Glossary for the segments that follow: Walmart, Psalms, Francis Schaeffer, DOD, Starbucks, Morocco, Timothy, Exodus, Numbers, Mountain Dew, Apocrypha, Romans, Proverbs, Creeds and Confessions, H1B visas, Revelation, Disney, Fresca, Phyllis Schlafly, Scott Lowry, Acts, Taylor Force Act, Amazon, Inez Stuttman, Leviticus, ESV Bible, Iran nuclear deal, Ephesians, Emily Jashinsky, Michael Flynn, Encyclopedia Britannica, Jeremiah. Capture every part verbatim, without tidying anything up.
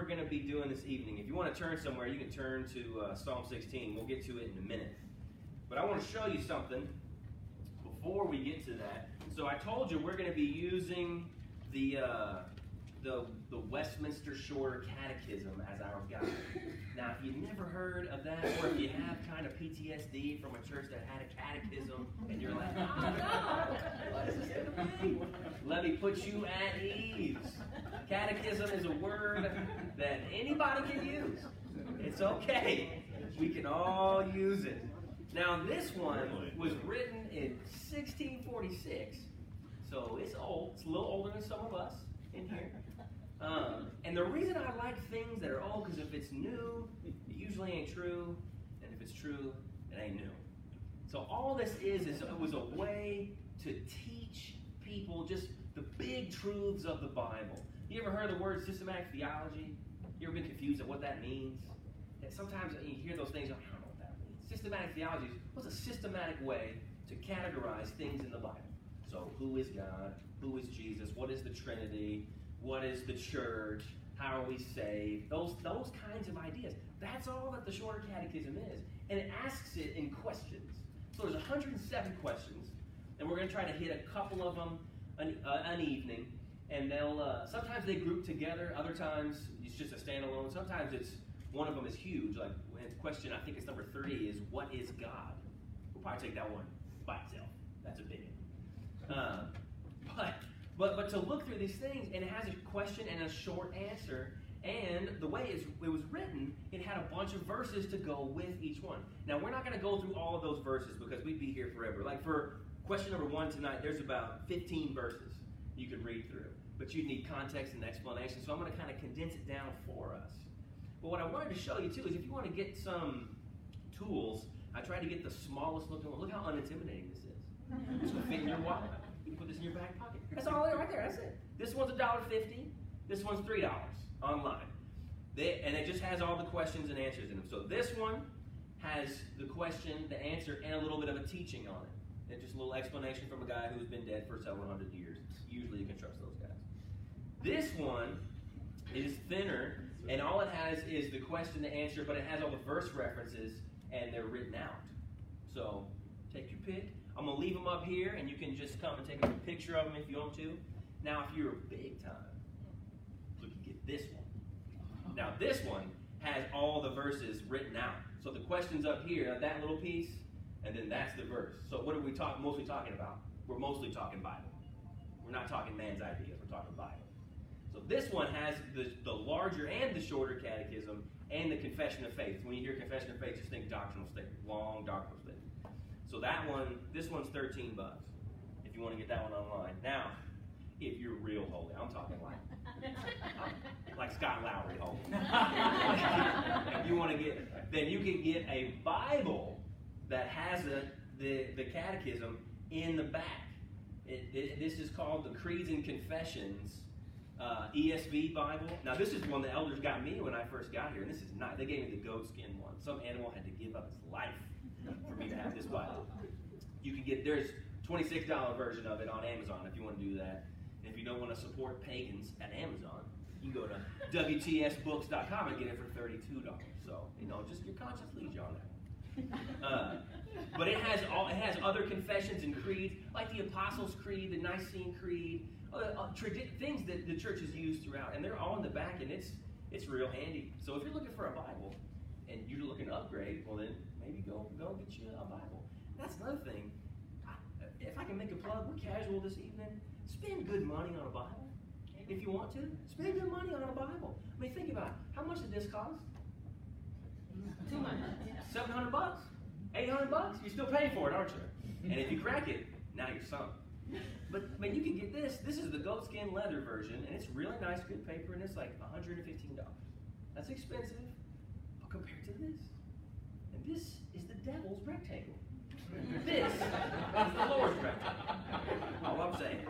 we're going to be doing this evening. If you want to turn somewhere, you can turn to uh, Psalm sixteen. We'll get to it in a minute. But I want to show you something before we get to that. So I told you we're going to be using the uh, the, the Westminster Shorter Catechism as our guide. Now, if you've never heard of that, or if you have kind of P T S D from a church that had a catechism, and you're like, oh, no, what is this going to be? Let me put you at ease. Catechism is a word that anybody can use. It's okay. We can all use it. Now, this one was written in sixteen forty-six, so it's old. It's a little older than some of us in here. Um, and the reason I like things that are old, because if it's new, it usually ain't true, and if it's true, it ain't new. So all this is, is it was a way to teach people just the big truths of the Bible. You ever heard the word systematic theology? You ever been confused at what that means? That sometimes you hear those things, I don't know what that means. Systematic theology was a systematic way to categorize things in the Bible. So who is God? Who is Jesus? What is the Trinity? What is the church? How are we saved? Those, those kinds of ideas. That's all that the Shorter Catechism is. And it asks it in questions. So there's one hundred seven questions, and we're going to try to hit a couple of them an, uh, an evening. And they'll uh, sometimes they group together. Other times it's just a standalone. Sometimes it's one of them is huge. Like the question, I think it's number three, is what is God? We'll probably take that one by itself. That's a big one. Uh, but... But but to look through these things, and it has a question and a short answer, and the way it's, it was written, it had a bunch of verses to go with each one. Now, we're not going to go through all of those verses because we'd be here forever. Like for question number one tonight, there's about fifteen verses you can read through, but you'd need context and explanation, so I'm going to kind of condense it down for us. But what I wanted to show you, too, is if you want to get some tools, I tried to get the smallest looking one. Look how unintimidating this is. It's going to fit in your wallet. You put this in your back pocket. That's all it right there. That's it. This one's one dollar fifty. This one's three dollars online. They, and it just has all the questions and answers in them. So this one has the question, the answer, and a little bit of a teaching on it. And just a little explanation from a guy who's been dead for several hundred years. Usually you can trust those guys. This one is thinner, and all it has is the question, the answer, but it has all the verse references, and they're written out. So take your pick. I'm going to leave them up here, and you can just come and take a picture of them if you want to. Now, if you're big time, look, you get this one. Now, this one has all the verses written out. So the question's up here, that little piece, and then that's the verse. So what are we talk, mostly talking about? We're mostly talking Bible. We're not talking man's ideas. We're talking Bible. So this one has the, the larger and the shorter catechism and the confession of faith. When you hear confession of faith, just think doctrinal statement, long doctrinal statement. So that one, this one's thirteen bucks if you want to get that one online. Now, if you're real holy, I'm talking like, I'm, like Scott Lowry holy. If you want to get, then you can get a Bible that has a, the, the catechism in the back. It, it, this is called the Creeds and Confessions uh, E S V Bible. Now, this is one the elders got me when I first got here, and this is not, they gave me the goatskin one. Some animal had to give up its life for me to have this Bible. You can get, there's twenty-six dollar version of it on Amazon if you want to do that. And if you don't want to support pagans at Amazon, you can go to W T S books dot com and get it for thirty-two dollars. So, you know, just your conscience leads you on that. Uh, but it has all, it has other confessions and creeds, like the Apostles' Creed, the Nicene Creed, uh, uh, tradi- things that the church has used throughout. And they're all in the back, and it's it's real handy. So if you're looking for a Bible and you're looking to upgrade, well then, maybe go, go get you a Bible. That's another thing. I, if I can make a plug, we're casual this evening. Spend good money on a Bible. If you want to, spend good money on a Bible. I mean, think about it. How much did this cost? Too much. seven hundred bucks? eight hundred bucks? You're still paying for it, aren't you? And if you crack it, now you're sunk. But I mean, you can get this. This is the goatskin leather version, and it's really nice, good paper, and it's like one hundred fifteen dollars. That's expensive, but compared to this, this is the devil's rectangle. This is the Lord's rectangle. All I'm saying.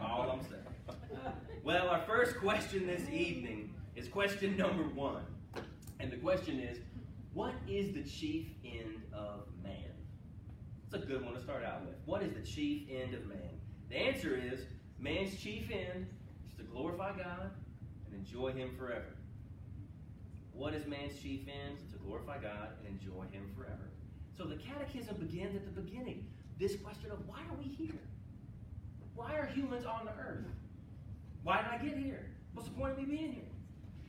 All I'm saying. Well, our first question this evening is question number one. And the question is, what is the chief end of man? It's a good one to start out with. What is the chief end of man? The answer is, man's chief end is to glorify God and enjoy Him forever. What is man's chief end? To glorify God and enjoy him forever. So the catechism begins at the beginning. This question of why are we here? Why are humans on the earth? Why did I get here? What's the point of me being here?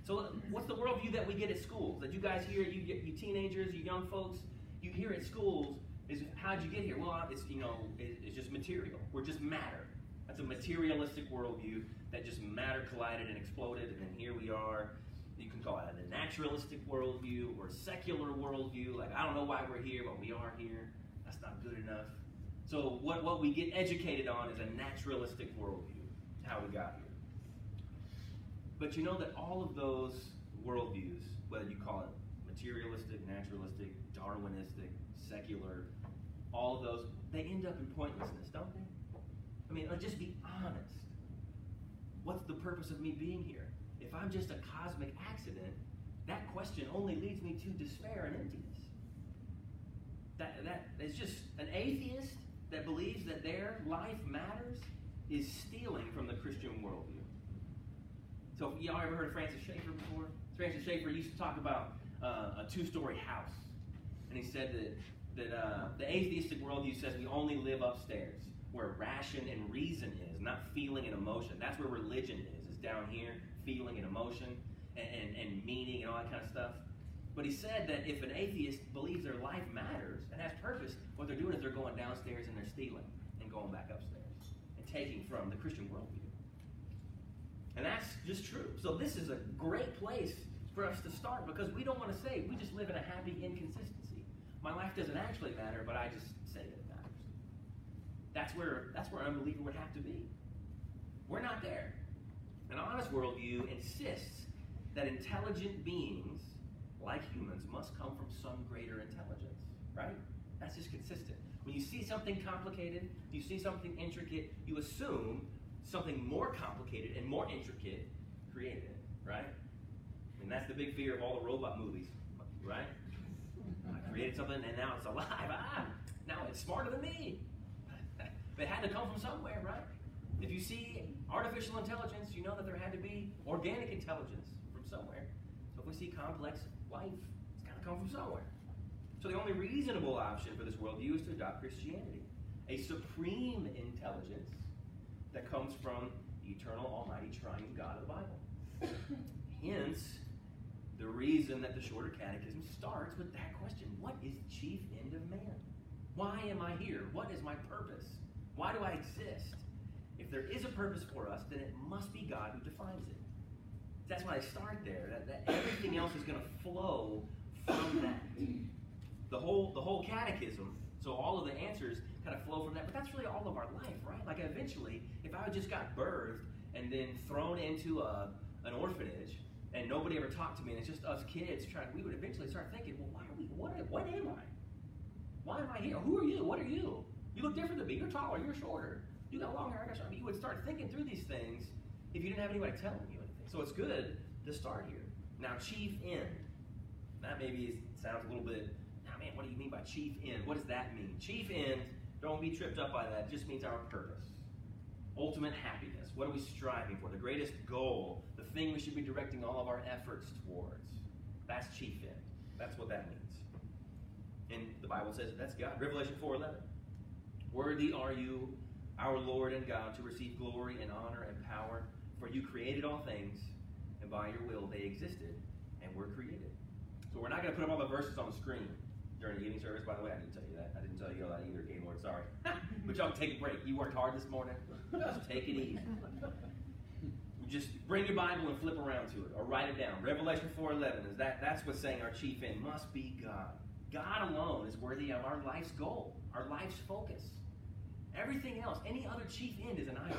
So what's the worldview that we get at schools? That you guys hear, you, you teenagers, you young folks, you hear at schools is, how'd you get here? Well, it's, you know, it's just material. We're just matter. That's a materialistic worldview that just matter collided and exploded, and then here we are. You can call it a naturalistic worldview or a secular worldview. Like, I don't know why we're here, but we are here. That's not good enough. So what, what we get educated on is a naturalistic worldview, how we got here. But you know that all of those worldviews, whether you call it materialistic, naturalistic, Darwinistic, secular, all of those, they end up in pointlessness, don't they? I mean, let's just be honest. What's the purpose of me being here? If I'm just a cosmic accident, that question only leads me to despair and emptiness. That, that is just an atheist that believes that their life matters is stealing from the Christian worldview. So y'all ever heard of Francis Schaeffer before? Francis Schaeffer used to talk about uh, a two-story house. And he said that, that uh, the atheistic worldview says we only live upstairs, where ration and reason is, not feeling and emotion. That's where religion is, is down here. Feeling and emotion and, and, and meaning and all that kind of stuff. But he said that if an atheist believes their life matters and has purpose, what they're doing is they're going downstairs and they're stealing and going back upstairs and taking from the Christian worldview. And that's just true. So this is a great place for us to start, because we don't want to say we just live in a happy inconsistency. My life doesn't actually matter, but I just say that it matters. That's where, that's where an unbeliever would have to be. We're not there. An honest worldview insists that intelligent beings, like humans, must come from some greater intelligence, right? That's just consistent. When you see something complicated, you see something intricate, you assume something more complicated and more intricate created it, right? And that's the big fear of all the robot movies, right? I created something and now it's alive. Ah, now it's smarter than me. But it had to come from somewhere, right? If you see artificial intelligence, you know that there had to be organic intelligence from somewhere. So if we see complex life, it's got to come from somewhere. So the only reasonable option for this worldview is to adopt Christianity, a supreme intelligence that comes from the eternal, almighty, triune God of the Bible. Hence, the reason that the Shorter Catechism starts with that question. What is the chief end of man? Why am I here? What is my purpose? Why do I exist? If there is a purpose for us, then it must be God who defines it. That's why I start there, that, that everything else is going to flow from that. The whole, the whole catechism, so all of the answers kind of flow from that, but that's really all of our life, right? Like eventually, if I just got birthed and then thrown into a, an orphanage and nobody ever talked to me and it's just us kids trying, we would eventually start thinking, well, why are we, what, what am I? Why am I here? Who are you? What are you? You look different than me. You're taller, you're shorter. You got long hair, I got short. I mean, you would start thinking through these things if you didn't have anybody telling you anything. So it's good to start here. Now, chief end. That maybe is, sounds a little bit, now, man, what do you mean by chief end? What does that mean? Chief end, don't be tripped up by that. It just means our purpose. Ultimate happiness. What are we striving for? The greatest goal. The thing we should be directing all of our efforts towards. That's chief end. That's what that means. And the Bible says that that's God. Revelation four eleven. Worthy are you, our Lord and God, to receive glory and honor and power, for you created all things, and by your will they existed and were created. So we're not going to put up all the verses on the screen during the evening service. By the way, I didn't tell you that. I didn't tell you all that either, Game Lord. Sorry. But y'all take a break. You worked hard this morning. Just take it easy. Just bring your Bible and flip around to it, or write it down. Revelation four eleven is that. That's what's saying our chief end must be God. God alone is worthy of our life's goal, our life's focus. Everything else, any other chief end is an idol.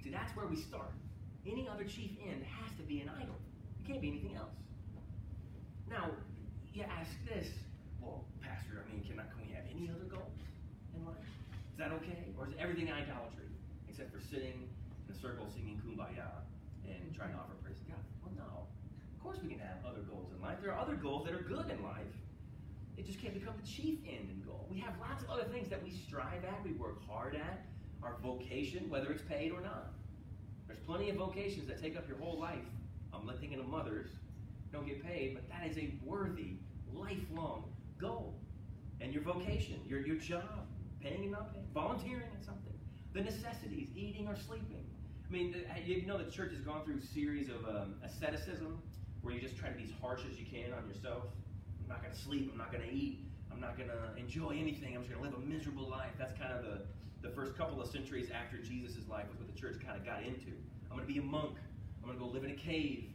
See, that's where we start. Any other chief end has to be an idol. It can't be anything else. Now, you ask this, well, Pastor, I mean, can, I, can we have any other goals in life? Is that okay? Or is everything idolatry, except for sitting in a circle singing Kumbaya and trying to offer praise to God? Well, no. Of course we can have other goals in life. There are other goals that are good in life. It just can't become the chief end and goal. We have lots of other things that we strive at, we work hard at, our vocation, whether it's paid or not. There's plenty of vocations that take up your whole life. I'm thinking of mothers don't get paid, but that is a worthy, lifelong goal. And your vocation, your, your job, paying and not paying, volunteering at something, the necessities, eating or sleeping. I mean, you know the church has gone through a series of um, asceticism, where you just try to be as harsh as you can on yourself. I'm not going to sleep, I'm not going to eat, I'm not going to enjoy anything, I'm just going to live a miserable life. That's kind of the, the first couple of centuries after Jesus' life was what the church kind of got into. I'm going to be a monk, I'm going to go live in a cave,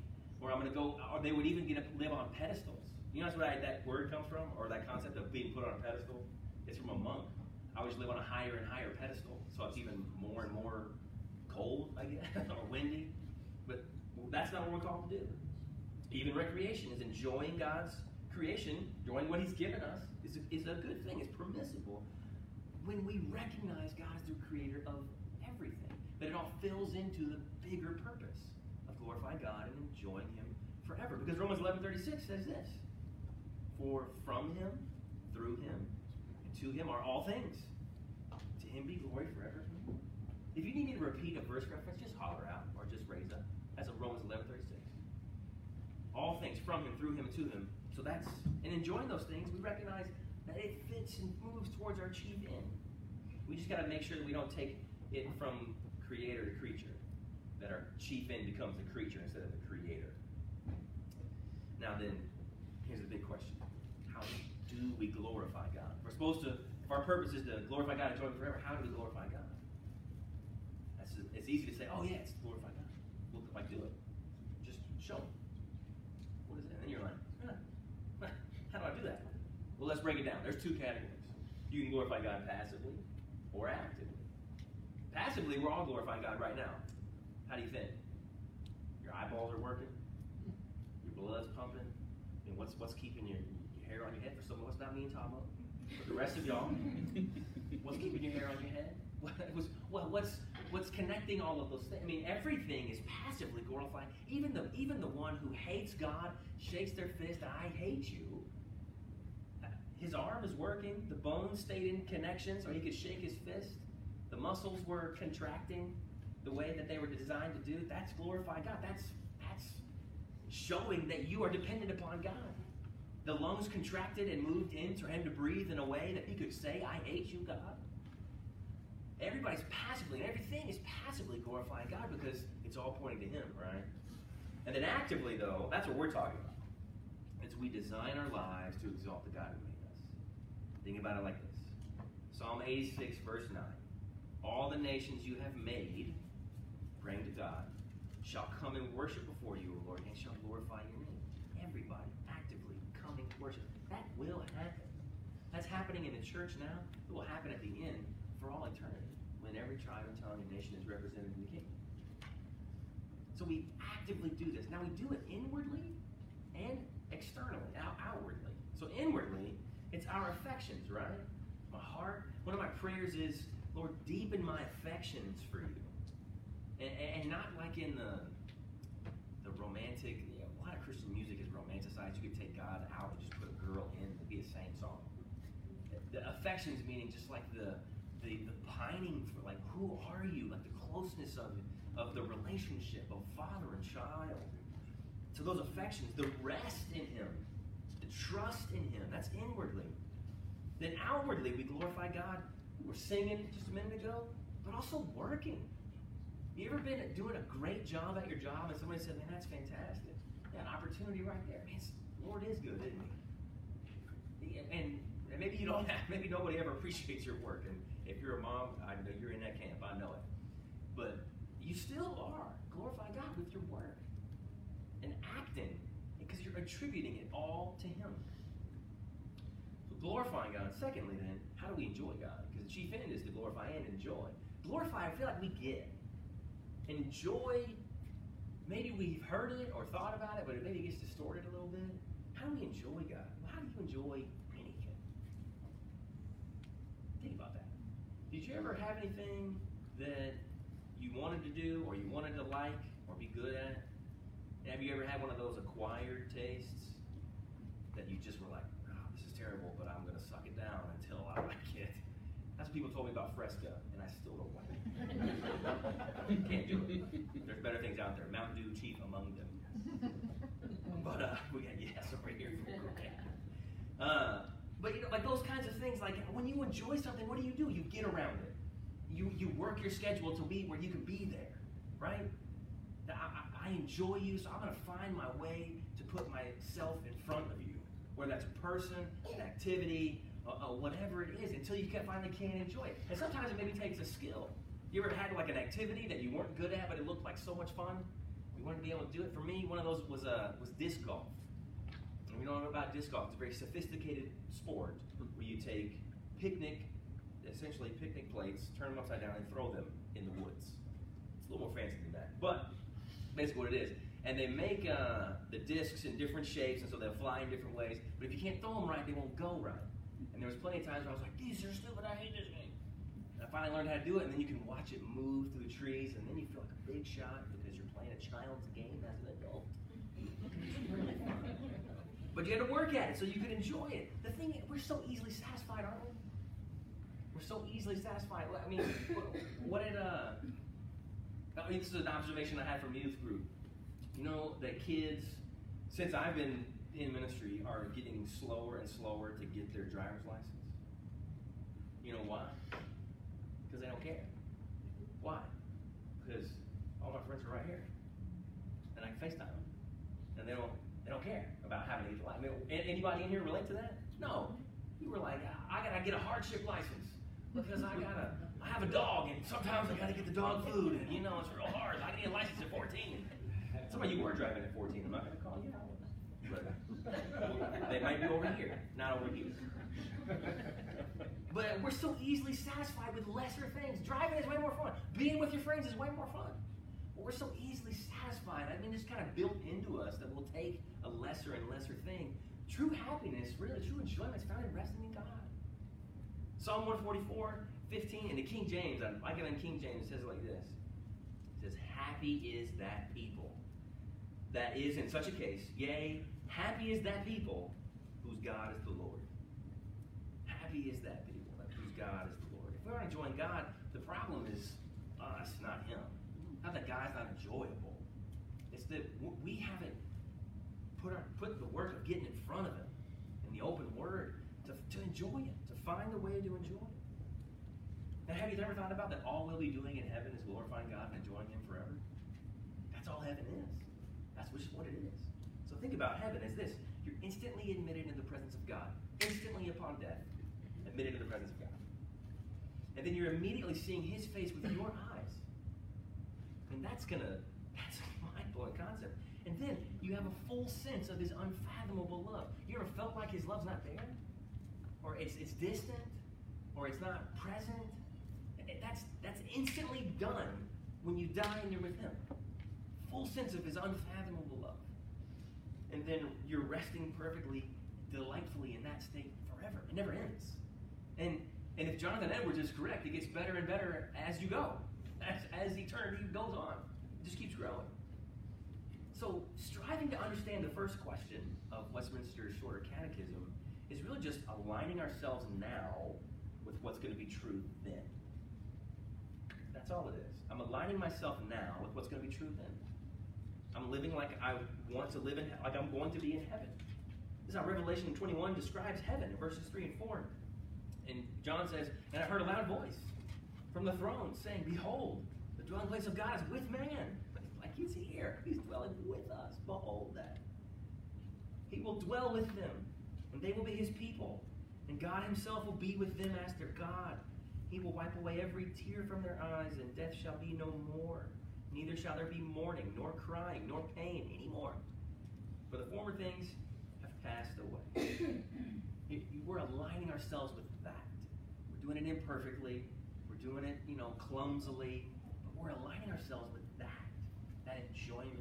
or I'm going to go, or they would even get to live on pedestals. You know that's where I, that word comes from, or that concept of being put on a pedestal? It's from a monk. I always live on a higher and higher pedestal, so it's even more and more cold, I guess, or windy. But that's not what we're called to do. Even recreation is enjoying God's creation, enjoying what He's given us, is a, is a good thing, it's permissible, when we recognize God as the creator of everything, that it all fills into the bigger purpose of glorifying God and enjoying Him forever. Because Romans eleven thirty-six says this, for from Him, through Him, and to Him are all things. To Him be glory forever. If you need me to repeat a verse reference, just holler out or just raise up. That's Romans eleven thirty-six. All things from Him, through Him, to Him. So that's, and enjoying those things, we recognize that it fits and moves towards our chief end. We just got to make sure that we don't take it from creator to creature, that our chief end becomes the creature instead of the creator. Now then, here's the big question. How do we glorify God? If we're supposed to, if our purpose is to glorify God and enjoy Him forever, how do we glorify God? That's just, it's easy to say, oh yeah, it's glorify God. Well, like, do it. Just show Him. What is it? And then you're like, huh, how do I do that? Well, let's break it down. There's two categories. You can glorify God passively or actively. Passively, we're all glorifying God right now. How do you think? Your eyeballs are working. Your blood's pumping. I mean, what's what's keeping your, your hair on your head? For some of us, not me and Tomo, but the rest of y'all, what's keeping your hair on your head? What, what's, well, what's what's connecting all of those things? I mean, everything is passively glorifying. Even the even the one who hates God shakes their fist, "I hate you." His arm is working. The bones stayed in connection, so he could shake his fist. The muscles were contracting the way that they were designed to do. That's glorifying God. That's that's showing that you are dependent upon God. The lungs contracted and moved in for Him to breathe in a way that He could say, "I hate you, God." Everybody's passively, and everything is passively glorifying God because it's all pointing to Him, right? And then actively, though, that's what we're talking about. It's we design our lives to exalt the God who made us. Think about it like this. Psalm eighty-six, verse nine. All the nations you have made, praying to God, shall come and worship before you, O Lord, and shall glorify your name. Everybody actively coming to worship. That will happen. That's happening in the church now. It will happen at the end for all eternity, when every tribe and tongue and nation is represented in the kingdom. So we actively do this. Now we do it inwardly and externally, out- outwardly. So inwardly, it's our affections, right? My heart. One of my prayers is, Lord, deepen my affections for you. And, and not like in the the romantic, you know, a lot of Christian music is romanticized. You could take God out and just put a girl in and be a saint song. The, the affections meaning just like the, the the pining for, like, who are you? Like the closeness of of the relationship of father and child. So those affections, the rest in Him, the trust in Him, that's inwardly. Then outwardly, we glorify God. We're singing just a minute ago, but also working. You ever been doing a great job at your job and somebody said, man, that's fantastic. That opportunity right there. Man, Lord is good, isn't He? And, and maybe you don't have, maybe nobody ever appreciates your work. And if you're a mom, I know you're in that camp, I know it. But you still are glorifying God with your work and acting because you're attributing it all to Him. So glorifying God. Secondly, then, how do we enjoy God? Because the chief end is to glorify and enjoy. Glorify, I feel like we get. Enjoy, maybe we've heard it or thought about it, but it maybe gets distorted a little bit. How do we enjoy God? Well, how do you enjoy anything? Think about that. Did you ever have anything that you wanted to do or you wanted to like or be good at? Have you ever had one of those acquired tastes that you just were like, oh, this is terrible, but I'm going to suck it down until I like it? That's what people told me about Fresca, and I still don't like it. Can't do it. There's better things out there. Mountain Dew, chief among them. But uh, Uh, but you know, like those kinds of things, like when you enjoy something, what do you do? You get around it. You you work your schedule to be where you can be there, right? I, I, I enjoy you, so I'm going to find my way to put myself in front of you, whether that's a person, an activity, uh, uh, whatever it is, until you can finally can enjoy it. And sometimes it maybe takes a skill. You ever had like an activity that you weren't good at, but it looked like so much fun? You wanted to be able to do it. For me, one of those was uh, was disc golf. And we don't know about disc golf. It's a very sophisticated sport where you take picnic, essentially picnic plates, turn them upside down, and throw them in the woods. It's a little more fancy than that, but basically what it is. And they make uh, the discs in different shapes, and so they'll fly in different ways. But if you can't throw them right, they won't go right. And there was plenty of times where I was like, "These are stupid. I hate this game." And I finally learned how to do it, and then you can watch it move through the trees, and then you feel like a big shot because you're playing a child's game as an adult. It's really fun. But you had to work at it so you could enjoy it. The thing is, we're so easily satisfied, aren't we? We're so easily satisfied. I mean, what did, uh, I mean, this is an observation I had from youth group. You know, that kids, since I've been in ministry, are getting slower and slower to get their driver's license. You know why? Because they don't care. Why? Because all my friends are right here. And I can FaceTime them. And they don't. They don't care about having any license. I mean, anybody in here relate to that? No. You were like, I, I gotta get a hardship license because I gotta, I have a dog and sometimes I gotta get the dog food and you know it's real hard. I can get a license at fourteen. Some of you were driving at fourteen. I'm not gonna call you out. But they might be over here, not over here. But we're so easily satisfied with lesser things. Driving is way more fun. Being with your friends is way more fun. We're so easily satisfied. I mean, it's kind of built into us that we'll take a lesser and lesser thing. True happiness, really true enjoyment, is found in resting in God. Psalm one forty-four, fifteen, in the King James, I like it in King James, it says it like this. It says, happy is that people. That is, in such a case, yea, happy is that people whose God is the Lord. Happy is that people whose God is the Lord. If we aren't enjoying God, the problem is us, not Him. Not that God's not enjoyable. It's that we haven't put our, put the work of getting in front of Him in the open Word to, to enjoy it, to find a way to enjoy it. Now, have you ever thought about that all we'll be doing in heaven is glorifying God and enjoying Him forever? That's all heaven is. That's just what it is. So think about heaven as this. You're instantly admitted into the presence of God. Instantly upon death, admitted into the presence of God. And then you're immediately seeing His face with your eyes. And that's gonna, that's a mind-blowing concept. And then you have a full sense of His unfathomable love. You ever felt like His love's not there? Or it's it's distant? Or it's not present? That's, that's instantly done when you die and you're with Him. Full sense of His unfathomable love. And then you're resting perfectly, delightfully in that state forever. It never ends. And, and if Jonathan Edwards is correct, it gets better and better as you go. As, as eternity goes on, it just keeps growing. So striving to understand the first question of Westminster Shorter Catechism is really just aligning ourselves now with what's going to be true then. That's all it is. I'm aligning myself now with what's going to be true then. I'm living like I want to live in, like I'm going to be in heaven. This is how Revelation twenty-one describes heaven in verses three and four. And John says, and I heard a loud voice from the throne, saying, behold, the dwelling place of God is with man. Like He's here. He's dwelling with us. Behold that. He will dwell with them, and they will be His people. And God Himself will be with them as their God. He will wipe away every tear from their eyes, and death shall be no more. Neither shall there be mourning, nor crying, nor pain anymore. For the former things have passed away. We're aligning ourselves with that. We're doing it imperfectly. Doing it, you know, clumsily, but we're aligning ourselves with that, that enjoyment,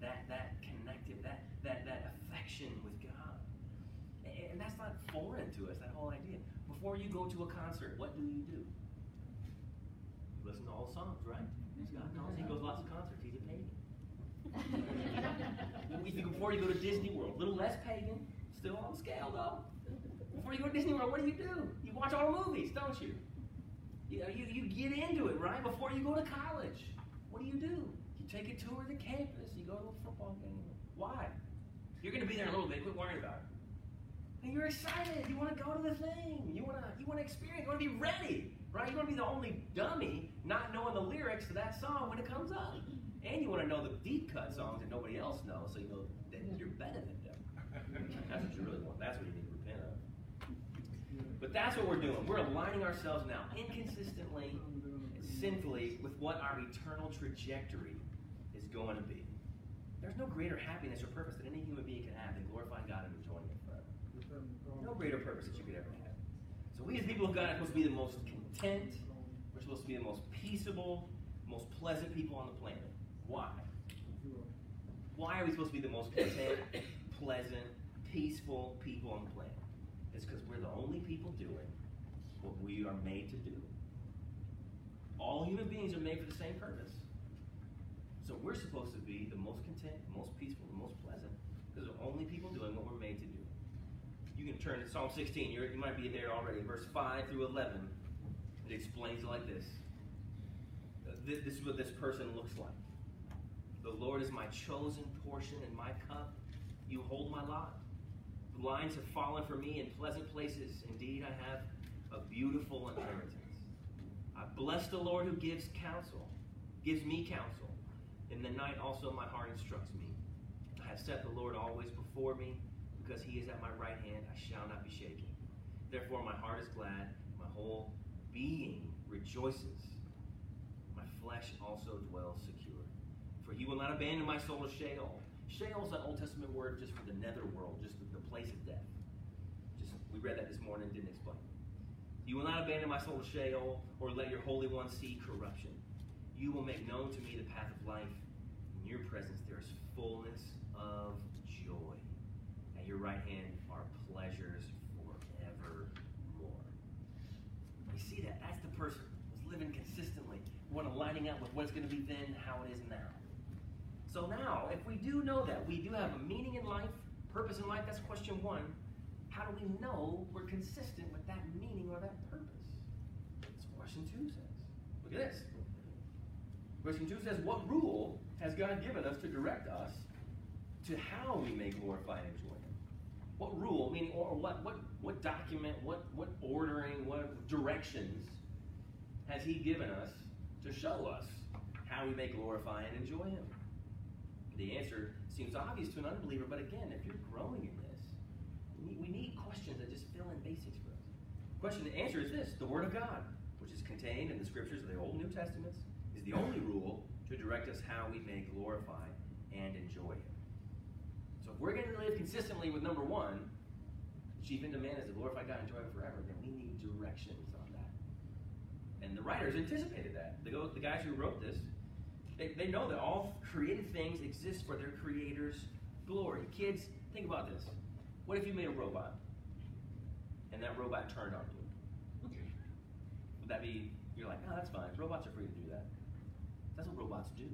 that that connective, that that that affection with God, and, and that's not foreign to us. That whole idea. Before you go to a concert, what do you do? You listen to all the songs, right? Scott knows he goes to lots of concerts. He's a pagan. We think before you go to Disney World, a little less pagan, still on the scale though. Before you go to Disney World, what do you do? You watch all the movies, don't you? You, you you get into it, right? Before you go to college, what do you do? You take a tour of the campus. You go to a football game. Why? You're going to be there in a little bit. Quit worrying about it. And you're excited. You want to go to the thing. You want to you want to experience. You want to be ready, right? You want to be the only dummy not knowing the lyrics to that song when it comes up. And you want to know the deep cut songs that nobody else knows, so you know that you're better than them. That's what you really want. That's what you need to repent of. But that's what we're doing. We're aligning ourselves now inconsistently and sinfully with what our eternal trajectory is going to be. There's no greater happiness or purpose that any human being can have than glorifying God and enjoying it forever. No greater purpose that you could ever have. So we as people of God are supposed to be the most content. We're supposed to be the most peaceable, most pleasant people on the planet. Why? Why are we supposed to be the most content, pleasant, peaceful people on the planet? It's because we're the only people doing what we are made to do. All human beings are made for the same purpose. So we're supposed to be the most content, the most peaceful, the most pleasant, because we're only people doing what we're made to do. You can turn to Psalm sixteen. You're, you might be there already. Verse five through eleven, it explains it like this. This, this is what this person looks like. The Lord is my chosen portion and my cup. You hold my lot. The lines have fallen for me in pleasant places. Indeed, I have a beautiful inheritance. I bless the Lord who gives counsel, gives me counsel. In the night also my heart instructs me. I have set the Lord always before me. Because he is at my right hand, I shall not be shaken. Therefore my heart is glad, my whole being rejoices. My flesh also dwells secure. For he will not abandon my soul to Sheol. Sheol is an Old Testament word just for the netherworld, just the place of death. Just we read that this morning, didn't explain it. You will not abandon my soul to Sheol, or let your Holy One see corruption. You will make known to me the path of life. In your presence there is fullness of joy. At your right hand are pleasures forevermore. You see that? That's the person who's living consistently. One aligning up with what's going to be then, how it is now. So now, if we do know that, we do have a meaning in life, purpose in life, that's question one. How do we know we're consistent with that meaning or that purpose? That's what question two says. Look at this. Question two says, what rule has God given us to direct us to how we may glorify and enjoy Him? What rule, meaning, or what what what document, what what ordering, what directions has He given us to show us how we may glorify and enjoy Him? The answer seems obvious to an unbeliever, but again, if you're growing in this, we, we need questions that just fill in basics for us. The question, the answer is this: the Word of God, which is contained in the Scriptures of the Old and New Testaments, is the only rule to direct us how we may glorify and enjoy Him. So if we're going to live consistently with number one, the chief end demand is to glorify God and enjoy Him forever, then we need directions on that. And the writers anticipated that. The, the guys who wrote this, They, they know that all created things exist for their creator's glory. Kids, think about this. What if you made a robot and that robot turned on you? Would that be, you're like, no, that's fine. Robots are free to do that. That's what robots do.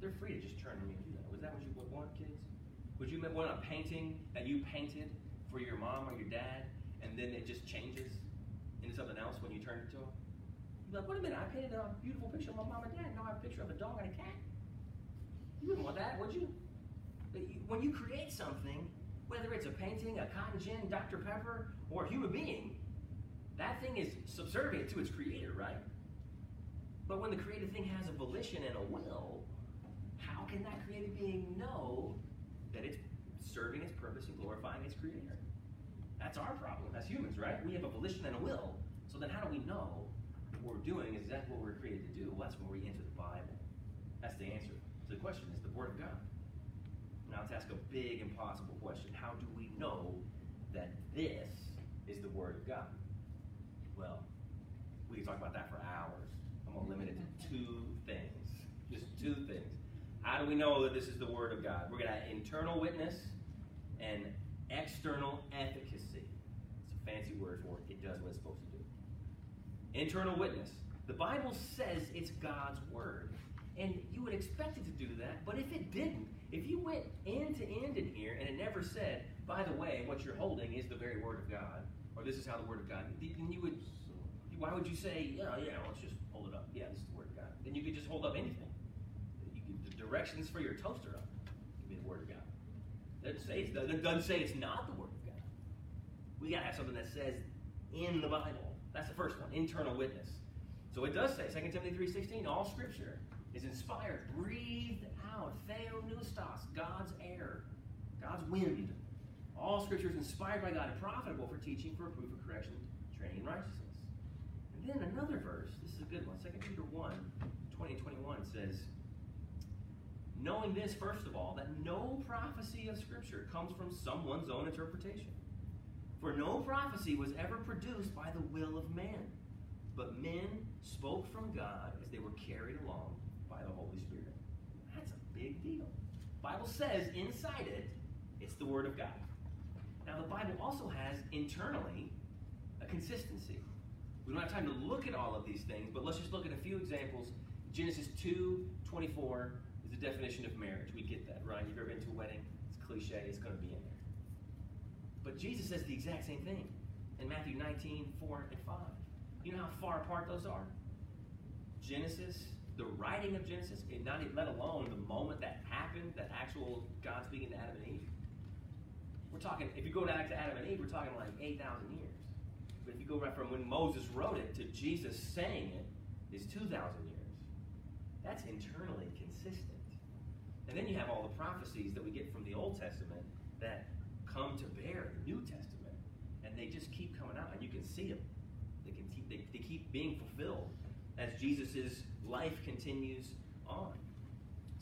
They're free to just turn on you and do that. Was that what you would want, kids? Would you want a painting that you painted for your mom or your dad and then it just changes into something else when you turn it to them? Like, wait a minute, I painted a beautiful picture of my mom and dad. Now I have a picture of a dog and a cat. You wouldn't want that, would you? When you create something, whether it's a painting, a cotton gin, Doctor Pepper, or a human being, that thing is subservient to its creator, right? But when the created thing has a volition and a will, how can that created being know that it's serving its purpose and glorifying its creator? That's our problem as humans, right? We have a volition and a will. So then how do we know what we're doing is exactly what we're created to do? Well, that's when we enter the Bible. That's the answer. So the question is the Word of God. Now let's ask a big, impossible question. How do we know that this is the Word of God? Well, we can talk about that for hours. I'm going to limit it to two things. Just two things. How do we know that this is the Word of God? We're going to have internal witness and external efficacy. It's a fancy word for it. It does what it's supposed to do. Internal witness. The Bible says it's God's Word. And you would expect it to do that, but if it didn't, if you went end to end in here and it never said, by the way, what you're holding is the very Word of God, or this is how the Word of God, then you would, why would you say, yeah, yeah, let's just hold it up. Yeah, this is the Word of God. Then you could just hold up anything. You could, the directions for your toaster up could be the Word of God. It doesn't say it's, it doesn't say it's not the Word of God. we got to have something that says in the Bible. That's the first one, internal witness. So it does say, Second Timothy three sixteen, all scripture is inspired, breathed out, theonoustos, God's air, God's wind. All scripture is inspired by God and profitable for teaching, for reproof, for correction, training in righteousness. And then another verse, this is a good one, Second Peter one, twenty and twenty-one says, knowing this, first of all, that no prophecy of scripture comes from someone's own interpretation. For no prophecy was ever produced by the will of man, but men spoke from God as they were carried along by the Holy Spirit. That's a big deal. The Bible says inside it, it's the Word of God. Now the Bible also has internally a consistency. We don't have time to look at all of these things, but let's just look at a few examples. Genesis two twenty-four is the definition of marriage. We get that, right? You've ever been to a wedding? It's cliche. It's going to be in there. But Jesus says the exact same thing in Matthew nineteen, four and five. You know how far apart those are? Genesis, the writing of Genesis, and not even, let alone the moment that happened, that actual God speaking to Adam and Eve. We're talking, if you go back to Adam and Eve, we're talking like eight thousand years. But if you go right from when Moses wrote it to Jesus saying it, is two thousand years. That's internally consistent. And then you have all the prophecies that we get from the Old Testament that come to bear the New Testament, and they just keep coming out, and you can see them. They can keep, they, they keep being fulfilled as Jesus' life continues on.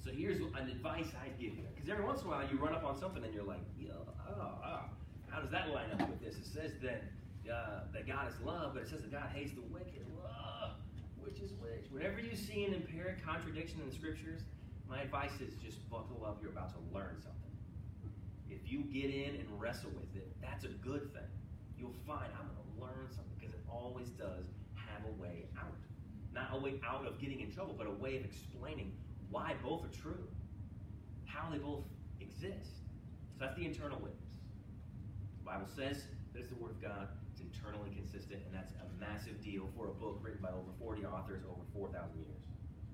So here's an advice I'd give you, because every once in a while you run up on something and you're like, yeah, oh, oh, how does that line up with this? It says that uh, that God is love, but it says that God hates the wicked. Love, which is which? Whenever you see an empiric contradiction in the scriptures, my advice is just buckle up. You're about to learn something. If you get in and wrestle with it, that's a good thing. You'll find, I'm going to learn something, because it always does have a way out. Not a way out of getting in trouble, but a way of explaining why both are true, how they both exist. So that's the internal witness. The Bible says that it's the Word of God. It's internally consistent, and that's a massive deal for a book written by over forty authors over four thousand years.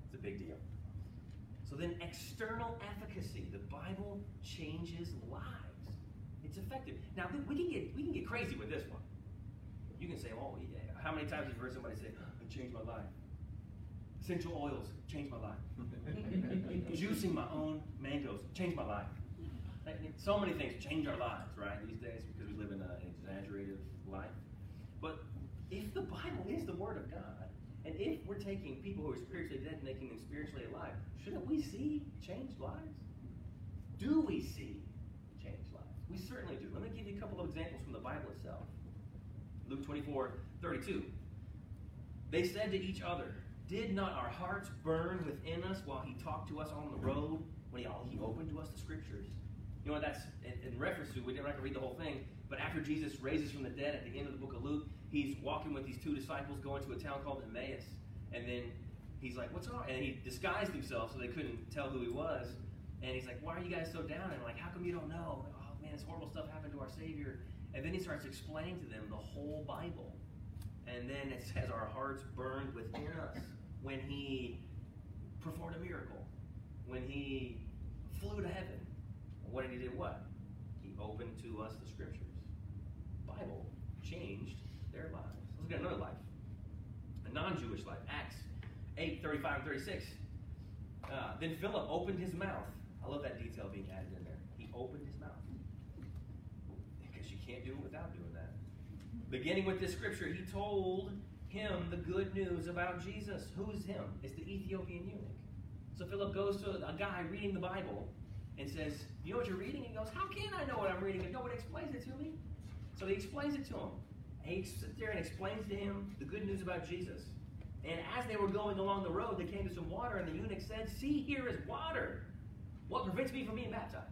It's a big deal. So then external efficacy. The Bible changes lives. It's effective. Now we can get we can get crazy with this one. You can say, well, yeah. How many times have you heard somebody say, it changed my life? Essential oils changed my life. Juicing my own mangoes changed my life. So many things change our lives, right, these days, because we live in an exaggerated life. But if the Bible is the Word of God, and if we're taking people who are spiritually dead and making them spiritually alive, shouldn't we see changed lives? Do we see changed lives? We certainly do. Let me give you a couple of examples from the Bible itself. Luke twenty-four thirty-two. They said to each other, did not our hearts burn within us while he talked to us on the road, when he, he opened to us the scriptures? You know what that's in, in reference to, we didn't have to read the whole thing, but after Jesus raises from the dead at the end of the book of Luke, he's walking with these two disciples going to a town called Emmaus, and then he's like, what's up? And he disguised himself so they couldn't tell who he was, and he's like, why are you guys so down? And like, how come you don't know? And, oh man, this horrible stuff happened to our Savior. And then he starts explaining to them the whole Bible, and then it says our hearts burned within us when he performed a miracle, when he flew to heaven. What did he do? What? He opened to us the scriptures. The Bible changed their lives. Let's look at another life. A non-Jewish life. Acts eight, thirty-five and thirty-six. Uh, then Philip opened his mouth. I love that detail being added in there. He opened his mouth. Because you can't do it without doing that. Beginning with this scripture, he told him the good news about Jesus. Who is him? It's the Ethiopian eunuch. So Philip goes to a guy reading the Bible and says, you know what you're reading? And he goes, how can I know what I'm reading if nobody explains it to me? So he explains it to him. He sits there and explains to him the good news about Jesus. And as they were going along the road, they came to some water, and the eunuch said, see, here is water. What prevents me from being baptized?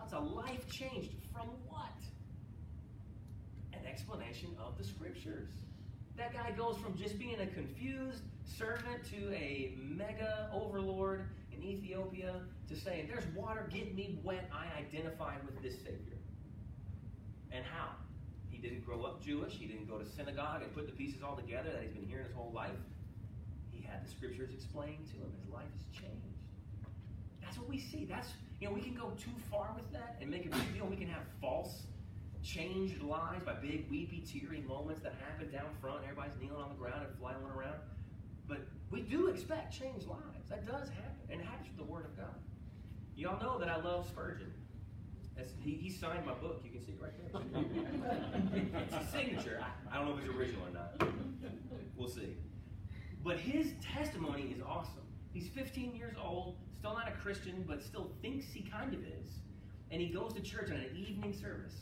That's a life changed from what? An explanation of the scriptures. That guy goes from just being a confused servant to a mega overlord in Ethiopia to saying, there's water, get me wet, I identify with this Savior. And how? He didn't grow up Jewish, he didn't go to synagogue and put the pieces all together that he's been hearing his whole life. He had the scriptures explained to him, his life has changed. That's what we see. That's, you know, we can go too far with that and make a big deal. We can have false changed lives by big, weepy, teary moments that happen down front. Everybody's kneeling on the ground and flying around. But we do expect changed lives. That does happen. And it happens with the Word of God. You all know that I love Spurgeon. That's, he, he signed my book. You can see it right there. It's his signature. I, I don't know if it's original or not. We'll see. But his testimony is awesome. He's fifteen years old, still not a Christian, but still thinks he kind of is. And he goes to church on an evening service.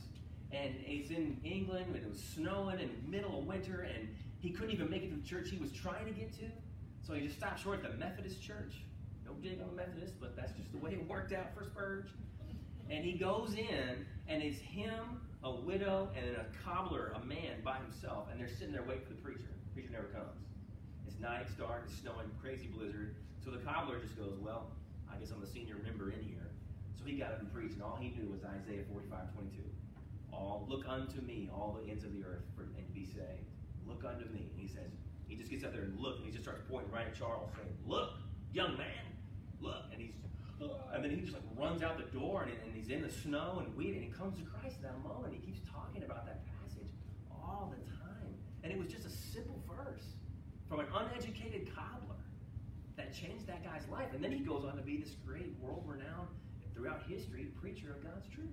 And he's in England, and it was snowing in the middle of winter, and he couldn't even make it to the church he was trying to get to. So he just stopped short at the Methodist church. No dig on the Methodist, but that's just the way it worked out for Spurge. And he goes in, and it's him, a widow, and a cobbler, a man by himself. And they're sitting there waiting for the preacher. The preacher never comes. It's night, it's dark, it's snowing, crazy blizzard. So the cobbler just goes, well, I guess I'm the senior member in here. So he got up and preached, and all he knew was Isaiah forty-five twenty-two. All, look unto me, all the ends of the earth, for, and be saved. Look unto me. And he says, he just gets up there and look, and he just starts pointing right at Charles, saying, look, young man, look. And he's, and then he just like runs out the door, and, and he's in the snow and weed, and he comes to Christ in that moment. He keeps talking about that passage all the time. And it was just a simple verse from an uneducated cobbler that changed that guy's life. And then he goes on to be this great, world-renowned, throughout history, preacher of God's truth.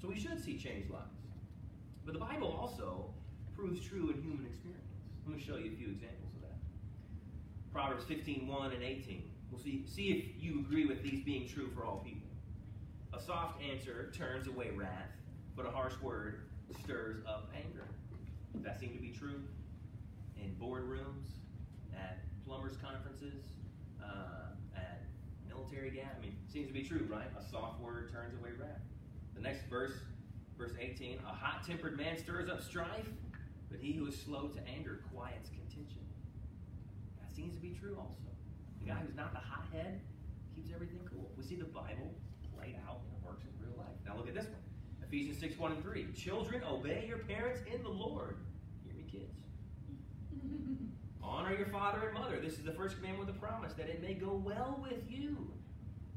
So we should see changed lives. But the Bible also proves true in human experience. Let me show you a few examples of that. Proverbs fifteen one and eighteen. We'll see, see if you agree with these being true for all people. A soft answer turns away wrath, but a harsh word stirs up anger. Does that seem to be true in boardrooms, at plumbers' conferences, uh, at military gas? I mean, seems to be true, right? A soft word turns away wrath. The next verse, verse eighteen, a hot-tempered man stirs up strife, but he who is slow to anger quiets contention. That seems to be true also. The guy who's not the hothead keeps everything cool. We see the Bible played out and it works in real life. Now look at this one. Ephesians six one and three. Children, obey your parents in the Lord. Hear me, kids. Honor your father and mother. This is the first commandment with a promise, that it may go well with you,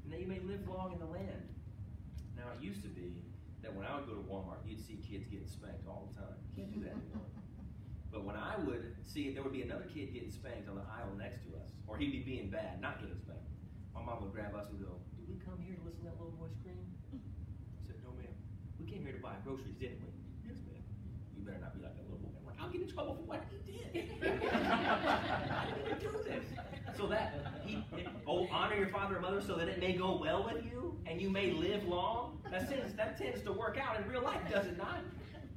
and that you may live long in the land. Now, it used to be that when I would go to Walmart, you'd see kids getting spanked all the time. You can't do that anymore. But when I would see it, there would be another kid getting spanked on the aisle next to us, or he'd be being bad, not getting spanked. My mom would grab us and go, did we come here to listen to that little boy scream? I said, no, ma'am. We came here to buy groceries, didn't we? Yes, ma'am. You better not be like that little boy. I'm like, I'll get in trouble for what he did. I didn't do this. So that, he, it, oh, honor your father and mother so that it may go well with you and you may live long. That tends, that tends to work out in real life, does it not?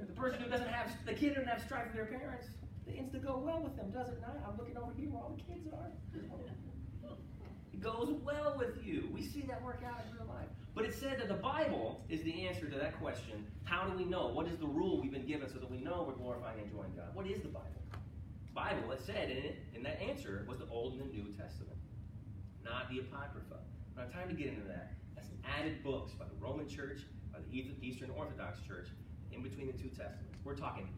The person who doesn't have, the kid doesn't have strife with their parents, it ends to go well with them, does it not? I'm looking over here where all the kids are. It goes well with you. We see that work out in real life. But it said that the Bible is the answer to that question. How do we know? What is the rule we've been given so that we know we're glorifying and enjoying God? What is the Bible? Bible, it said in it, and that answer was the Old and the New Testament, not the Apocrypha. Not have time to get into that. That's added books by the Roman Church, by the Eastern Orthodox Church, in between the two Testaments. We're talking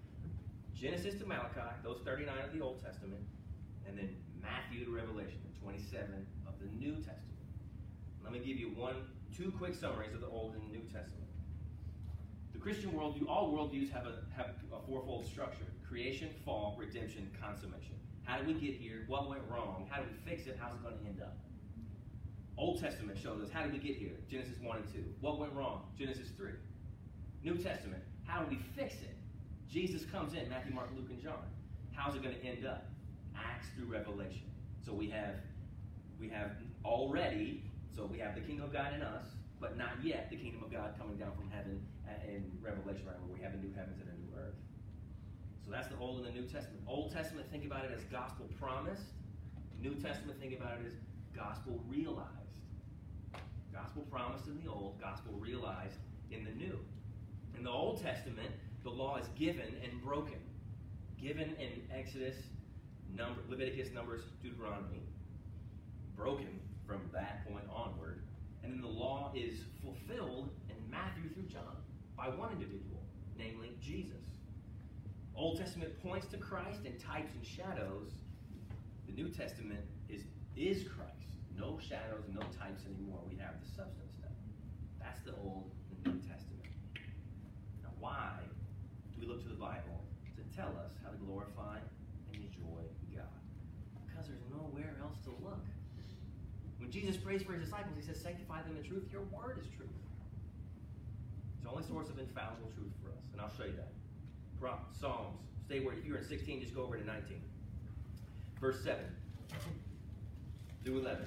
Genesis to Malachi, those thirty-nine of the Old Testament, and then Matthew to Revelation, the twenty-seven of the New Testament. Let me give you one, two quick summaries of the Old and New Testament. The Christian worldview, all worldviews have a, have a fourfold structure. Creation, fall, redemption, consummation. How did we get here? What went wrong? How do we fix it? How's it going to end up? Old Testament shows us, how did we get here? Genesis one and two. What went wrong? Genesis three. New Testament, how do we fix it? Jesus comes in, Matthew, Mark, Luke, and John. How's it going to end up? Acts through Revelation. So we have, we have already, so we have the kingdom of God in us, but not yet the kingdom of God coming down from heaven in Revelation, right, where we have a new heavens and a new earth. So that's the Old and the New Testament. Old Testament, think about it as gospel promised. New Testament, think about it as gospel realized. Gospel promised in the Old, gospel realized in the New. In the Old Testament, the law is given and broken. Given in Exodus, Number, Leviticus, Numbers, Deuteronomy. Broken from that point onward. And then the law is fulfilled in Matthew through John by one individual, namely Jesus. Old Testament points to Christ in types and shadows. The New Testament is, is Christ. No shadows, no types anymore. We have the substance now. That's the Old and New Testament. Now, Why do we look to the Bible to tell us how to glorify and enjoy God? Because there's nowhere else to look. When Jesus prays for his disciples, he says, sanctify them in truth. Your word is truth. It's the only source of infallible truth for us. And I'll show you that. Psalms. Stay where you're in sixteen, just go over to nineteen. Verse seven through eleven.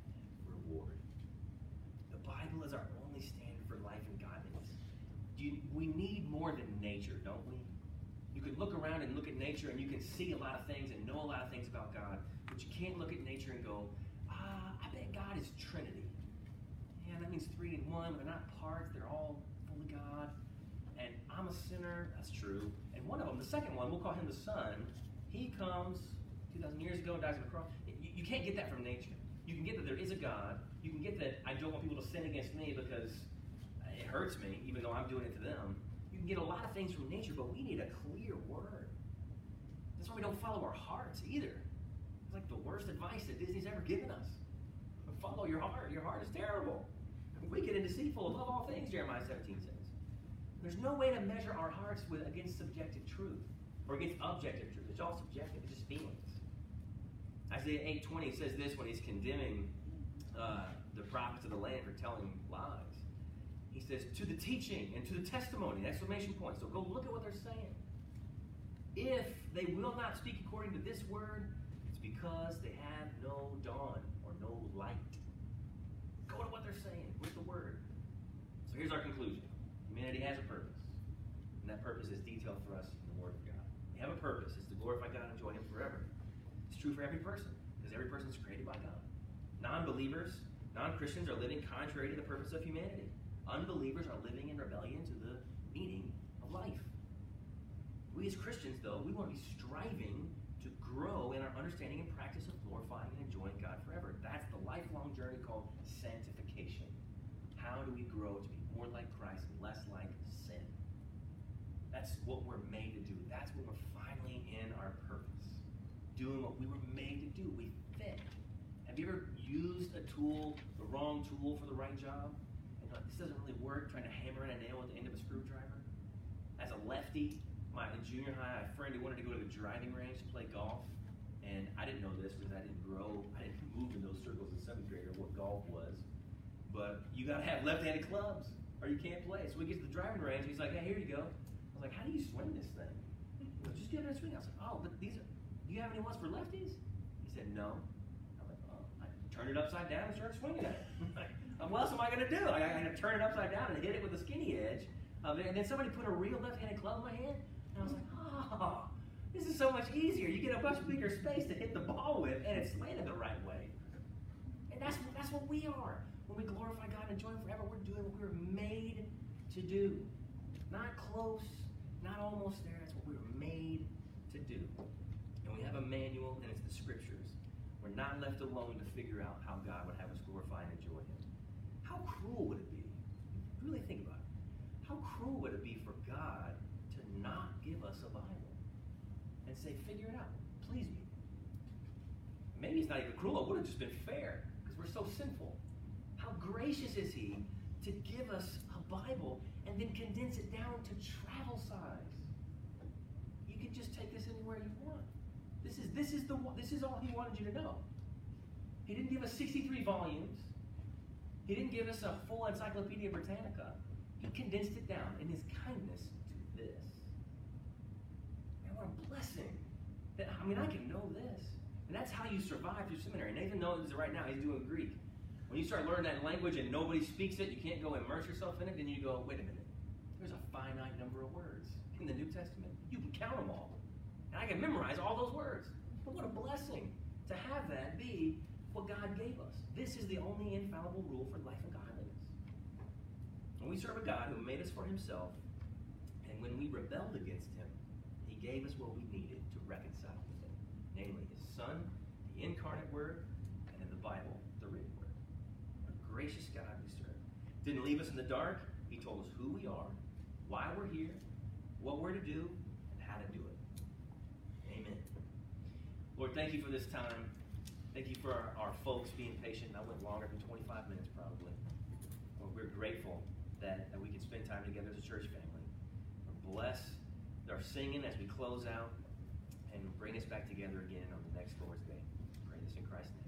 reward. The Bible is our only standard for life and godliness. Do you, we need more than nature, don't we? You can look around and look at nature, and you can see a lot of things and know a lot of things about God, but you can't look at nature and go, ah, I bet God is Trinity. Yeah, that means three in one. They're not parts. They're all fully God. And I'm a sinner. That's true. And one of them, the second one, we'll call him the Son. He comes two thousand years ago and dies on the cross. You, you can't get that from nature. You can get that there is a God. You can get that I don't want people to sin against me because it hurts me, even though I'm doing it to them. You can get a lot of things from nature, but we need a clear word. That's why we don't follow our hearts either. It's like the worst advice that Disney's ever given us. Follow your heart. Your heart is terrible. Wicked and deceitful above all things, Jeremiah seventeen says. There's no way to measure our hearts with against subjective truth or against objective truth. It's all subjective. It's just feelings. Isaiah eight twenty says this when he's condemning uh, the prophets of the land for telling lies. He says, to the teaching and to the testimony, exclamation point. So go look at what they're saying. If they will not speak according to this word, it's because they have no dawn or no light. Go to what they're saying with the word. So here's our conclusion. Humanity has a purpose, and that purpose is detailed for us in the word of God. We have a purpose. It's to glorify God and enjoy him forever. It's true for every person, because every person is created by God. Non-believers, non-Christians are living contrary to the purpose of humanity. Unbelievers are living in rebellion to the meaning of life. We as Christians, though, we want to be striving to grow in our understanding and practice of glorifying and enjoying God forever. That's the lifelong journey called sanctification. How do we grow to be more like Christ and less like sin? That's what we're made to do. That's when we're finally in our purpose, doing what we were made to do. We fit. Have you ever used a tool, the wrong tool for the right job? And you're like, this doesn't really work, trying to hammer in a nail at the end of a screwdriver? As a lefty, My, in junior high, I had a friend who wanted to go to the driving range to play golf, and I didn't know this because I didn't grow, I didn't move in those circles in seventh grade or what golf was, but you got to have left-handed clubs or you can't play. So we get to the driving range, and he's like, hey, here you go. I was like, how do you swing this thing? He goes, just give it a swing. I was like, oh, but these are, do you have any ones for lefties? He said, no. I'm like, oh, I turned it upside down and started swinging at it. What else am I going to do? I, I had to turn it upside down and hit it with a skinny edge, um, and then somebody put a real left-handed club in my hand. And I was like, oh, this is so much easier. You get a much bigger space to hit the ball with, and it's slanted the right way. And that's, that's what we are. When we glorify God and enjoy him forever, we're doing what we were made to do. Not close, not almost there. That's what we were made to do. And we have a manual, and it's the scriptures. We're not left alone to figure out how God would have us glorify and enjoy him. How cruel would it be? Really think about it. How cruel would it be for God not give us a Bible and say, figure it out, please me? Maybe it's not even cruel. It would have just been fair because we're so sinful. How gracious is he to give us a Bible and then condense it down to travel size? You can just take this anywhere you want. This is this is the this is all he wanted you to know. He didn't give us sixty-three volumes. He didn't give us a full Encyclopedia Britannica. He condensed it down in his kindness to this. What a blessing. That, I mean, I can know this. And that's how you survive through seminary. Nathan knows it right now. He's doing Greek. When you start learning that language and nobody speaks it, you can't go immerse yourself in it, then you go, wait a minute. There's a finite number of words in the New Testament. You can count them all. And I can memorize all those words. But what a blessing to have that be what God gave us. This is the only infallible rule for life and godliness. And we serve a God who made us for himself And when we rebelled against him, he gave us what we needed to reconcile with him, namely his Son, the incarnate Word, and the Bible, the written Word. A gracious God we serve. Didn't leave us in the dark. He told us who we are, why we're here, what we're to do, and how to do it. Amen. Lord, thank you for this time. Thank you for our, our folks being patient. I went longer than twenty-five minutes probably. Lord, we're grateful that, that we can spend time together as a church family. We're blessed with our singing as we close out and bring us back together again on the next Lord's Day. I pray this in Christ's name.